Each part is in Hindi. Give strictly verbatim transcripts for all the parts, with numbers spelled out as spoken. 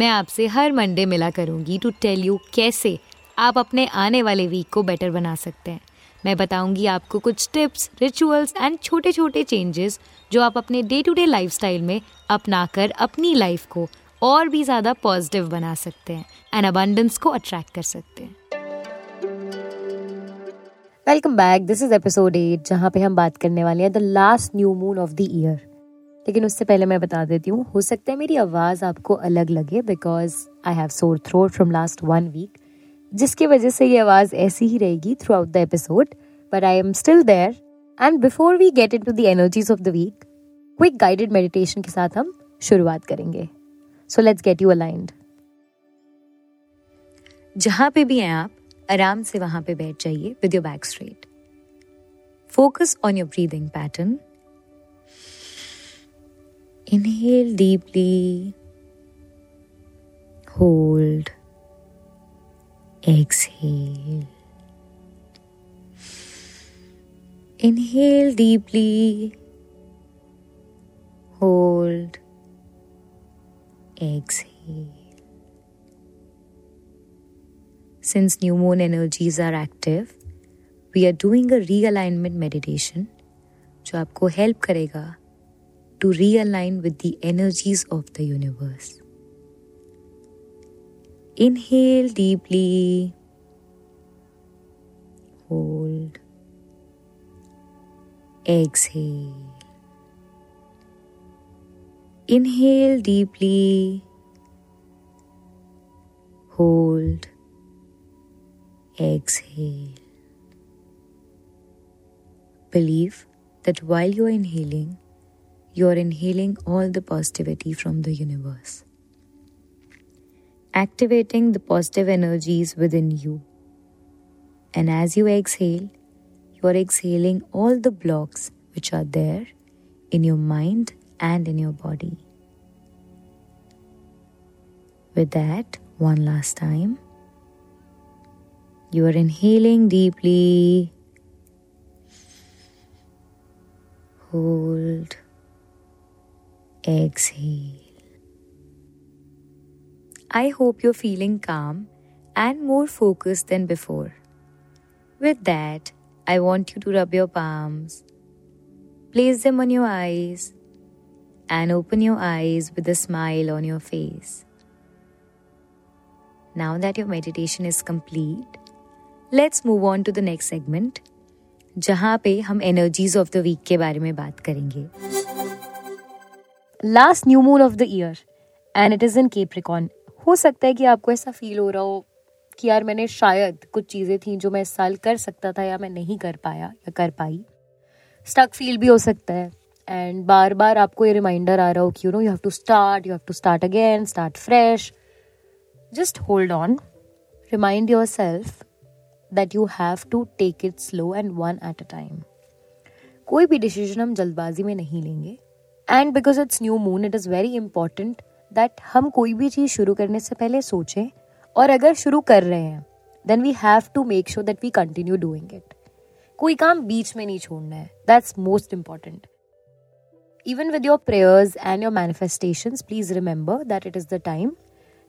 मैं आपसे हर मंडे मिला करूँगी to tell you कैसे आप अपने आने वाले वीक को बेटर बना सकते हैं। मैं बताऊँगी आपको कुछ टिप्स, रिचुअल्स एंड छोटे छोटे चेंजेस जो आप अपने डे टू डे लाइफस्टाइल में अपना कर अपनी लाइफ को और भी ज़्यादा पॉजिटिव बना सकते हैं एंड अबंडेंस को अट्रैक्ट कर सकते हैं। Welcome back, this is episode eight, जहाँ पे हम बात करने वाले हैं the last new moon of the year. लेकिन उससे पहले मैं बता देती हूँ, हो सकता है मेरी आवाज़ आपको अलग लगे because I have sore throat from last one week, जिसकी वजह से ये आवाज़ ऐसी ही रहेगी throughout the episode, but I am still there. And before we get into the energies of the week, quick guided meditation के साथ हम शुरुआत करेंगे। So let's get you aligned. जहाँ पे भी हैं आप, आराम से वहाँ पे बैठ जाइए with your back straight. Focus on your breathing pattern. Inhale deeply, hold, exhale. Inhale deeply, hold, exhale. Since new moon energies are active, we are doing a realignment meditation, जो आपको help करेगा to realign with the energies of the universe. Inhale deeply, hold, exhale. Inhale deeply, hold, exhale. Believe that while you are inhaling, you are inhaling all the positivity from the universe, activating the positive energies within you. And as you exhale, you are exhaling all the blocks which are there in your mind and in your body. With that, one last time. You are inhaling deeply, hold, exhale. I hope you're feeling calm and more focused than before. With that, I want you to rub your palms, place them on your eyes, and open your eyes with a smile on your face. Now that your meditation is complete, let's move on to the next segment, जहाँ पे हम energies of the week के बारे में बात करेंगे. Last new moon of the year and it is in Capricorn. हो सकता है कि आपको ऐसा फील हो रहा हो कि यार मैंने शायद कुछ चीज़ें थी जो मैं इस साल कर सकता था या मैं नहीं कर पाया या कर पाई. स्टक फील भी हो सकता है एंड बार बार आपको ये रिमाइंडर आ रहा हो कि you know you have to start, you have to start again, start fresh. Just hold on, remind yourself that you have to take it slow and one at a time. कोई भी डिसीजन हम जल्दबाजी में नहीं लेंगे and because it's new moon, it is very important that हम कोई भी चीज़ शुरू करने से पहले सोचें, और अगर शुरू कर रहे हैं then we have to make sure that we continue doing it. कोई काम बीच में नहीं छोड़ना है, that's most important. Even with your prayers and your manifestations, please remember that it is the time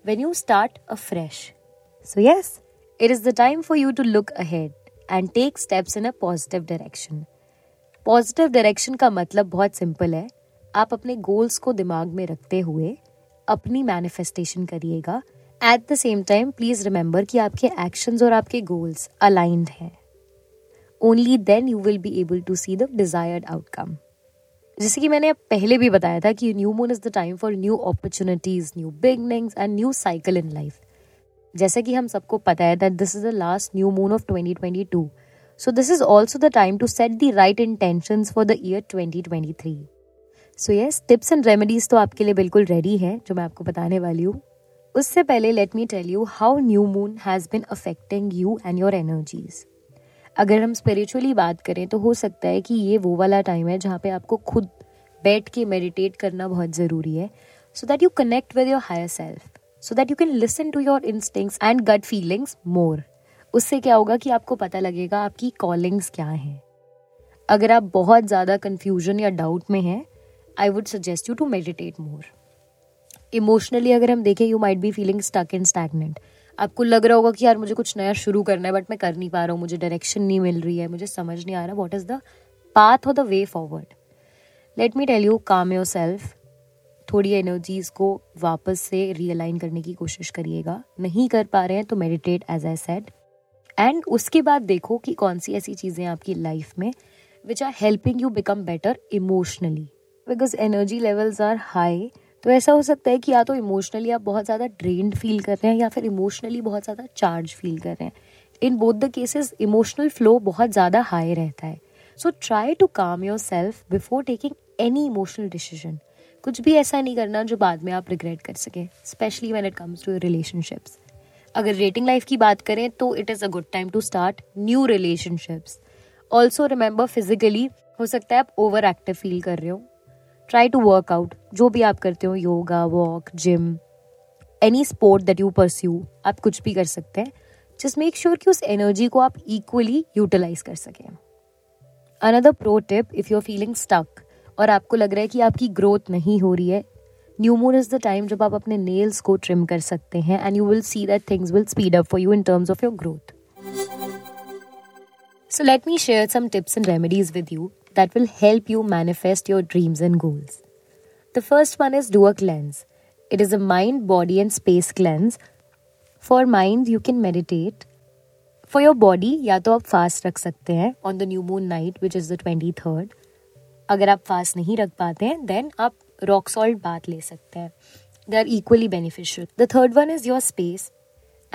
when you start afresh. So yes, it is the time for you to look ahead and take steps in a positive direction. Positive direction का मतलब बहुत simple है. आप अपने goals को दिमाग में रखते हुए अपनी manifestation करिएगा. At the same time, please remember कि आपके actions और आपके goals aligned हैं. Only then you will be able to see the desired outcome. जैसे कि मैंने पहले भी बताया था कि new moon is the time for new opportunities, new beginnings and new cycle in life. जैसा कि हम सबको पता है that this is the last new moon of twenty twenty two, so this is also the time to set the right intentions for the year twenty twenty three. So yes, tips and remedies तो आपके लिए बिल्कुल रेडी हैं जो मैं आपको बताने वाली हूँ, उससे पहले let me tell you how new moon has been affecting you and your energies. अगर हम स्पिरिचुअली बात करें तो हो सकता है कि ये वो वाला टाइम है जहाँ पे आपको खुद बैठ के मेडिटेट करना बहुत ज़रूरी है, so that you connect with your higher self, so that you can listen to your instincts and gut feelings more. उससे क्या होगा कि आपको पता लगेगा आपकी कॉलिंग्स क्या हैं। अगर आप बहुत ज़्यादा कन्फ्यूजन या डाउट में हैं, I would suggest you to meditate more. Emotionally अगर हम देखें, you might be feeling stuck and stagnant. आपको लग रहा होगा कि यार मुझे कुछ नया शुरू करना है बट मैं कर नहीं पा रहा हूँ, मुझे डायरेक्शन नहीं मिल रही है, मुझे समझ नहीं आ रहा व्हाट इज़ द पाथ और the way forward. Let me tell you, calm yourself, थोड़ी एनर्जीज को वापस से रियलाइन करने की कोशिश करिएगा। नहीं कर पा रहे हैं तो meditate as I said, and उसके बाद देखो कि कौन सी ऐसी चीज़ें आपकी लाइफ में which are helping you become better emotionally, because energy levels are high. तो ऐसा हो सकता है कि या तो इमोशनली आप बहुत ज़्यादा ड्रेन्ड फील कर रहे हैं या फिर इमोशनली बहुत ज़्यादा चार्ज फील कर रहे हैं। In both the cases emotional flow बहुत ज़्यादा हाई रहता है। So try to calm yourself before taking any emotional decision. कुछ भी ऐसा नहीं करना जो बाद में आप रिग्रेट कर सकें, specially when it comes to relationships. अगर रेटिंग लाइफ की बात करें तो it is a good time to start new relationships. Also remember, physically हो सकता है आप ओवर एक्टिव फील कर रहे हो। ट्राई टू वर्क आउट, जो भी आप करते हो, yoga, walk, gym, any sport that you pursue, आप कुछ भी कर सकते हैं। जस्ट मेक श्योर कि उस एनर्जी को आप इक्वली यूटिलाइज कर सकें। Another pro tip, if you are feeling stuck और आपको लग रहा है कि आपकी ग्रोथ नहीं हो रही है, new moon is the time जब आप अपने नेल्स को ट्रिम कर सकते हैं and you will see that things will speed up for you in terms of your growth. So let me share some tips and remedies with you that will help you manifest your dreams and goals. The first one is do a cleanse. It is a mind, body and space cleanse. For mind, you can meditate. For your body, या तो आप fast रख सकते हैं on the new moon night, which is the twenty-third. अगर आप fast नहीं रख पाते हैं, then आप rock salt bath ले सकते हैं. They are equally beneficial. The third one is your space.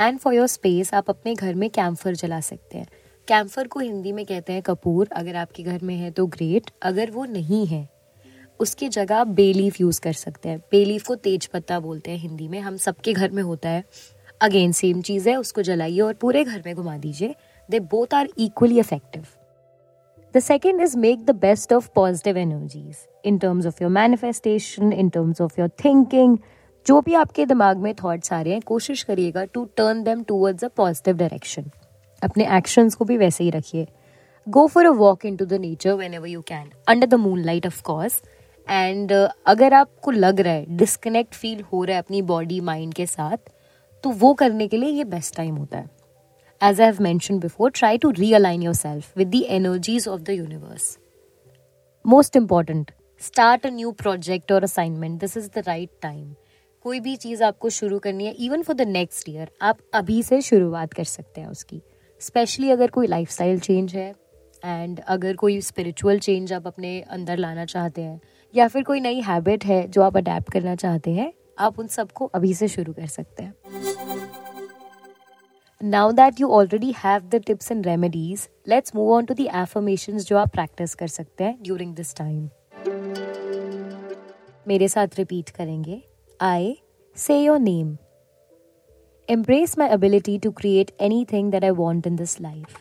And for your space, आप अपने घर में कैम्फर जला सकते हैं। कैम्फर को हिंदी में कहते हैं कपूर। अगर आपके घर में है तो ग्रेट, अगर वो नहीं है, उसकी जगह आप बे लीफ यूज़ कर सकते हैं। बे लीफ को तेज पत्ता बोलते हैं हिंदी में, हम सबके घर में होता है। अगेन सेम चीज़ है, उसको जलाइए और पूरे घर में घुमा दीजिए। They both are equally effective. The second is make the best of positive energies in terms of your manifestation, in terms of your thinking. जो भी आपके दिमाग में थॉट्स आ रहे हैं, कोशिश करिएगा to turn them towards a positive direction. अपने एक्शंस को भी वैसे ही रखिए। Go for a walk into the nature whenever you can, under the moonlight of course. And अगर आपको लग रहा है डिस्कनेक्ट फील हो रहा है अपनी बॉडी माइंड के साथ, तो वो करने के लिए ये बेस्ट टाइम होता है। As I have mention before, try to realign yourself with the energies of the universe. Most important, start a new project और assignment. This is the right time. कोई भी चीज़ आपको शुरू करनी है, even for the next year, आप अभी से शुरुआत कर सकते हैं उसकी। स्पेशली अगर कोई लाइफस्टाइल चेंज है एंड अगर कोई स्पिरिचुअल चेंज आप अपने अंदर लाना चाहते हैं या फिर कोई नई हैबिट है जो आप अडैप्ट करना चाहते हैं, आप उन सबको अभी से शुरू कर सकते हैं। Now that you already have the tips and remedies, let's move on to the affirmations जो आप प्रैक्टिस कर सकते हैं ड्यूरिंग दिस टाइम। मेरे साथ रिपीट करेंगे। I say your name. Embrace my ability to create anything that I want in this life.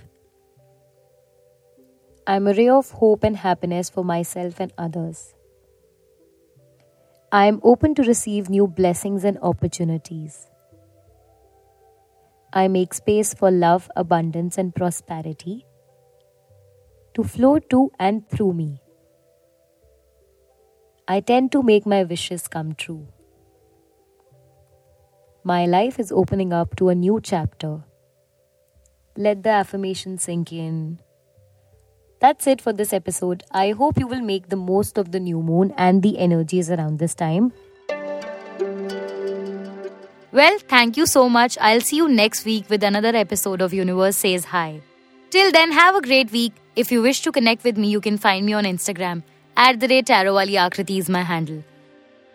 I am a ray of hope and happiness for myself and others. I am open to receive new blessings and opportunities. I make space for love, abundance and prosperity to flow to and through me. I tend to make my wishes come true. My life is opening up to a new chapter. Let the affirmation sink in. That's it for this episode. I hope you will make the most of the new moon and the energies around this time. Well, thank you so much. I'll see you next week with another episode of Universe Says Hi. Till then, have a great week. If you wish to connect with me, you can find me on Instagram. At the rate Tarot Wali Akriti is my handle.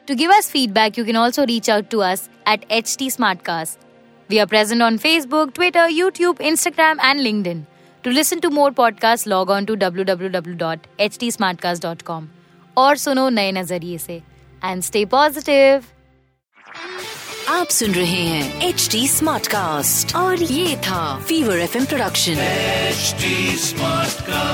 To give us feedback, you can also reach out to us at H D Smartcast. We are present on Facebook, Twitter, YouTube, Instagram and LinkedIn. To listen to more podcasts, log on to w w w dot h d smartcast dot com और सुनो नए नजरिए से, and stay positive. आप सुन रहे हैं एच डी स्मार्ट कास्ट और ये था fever F M production H D smart cast.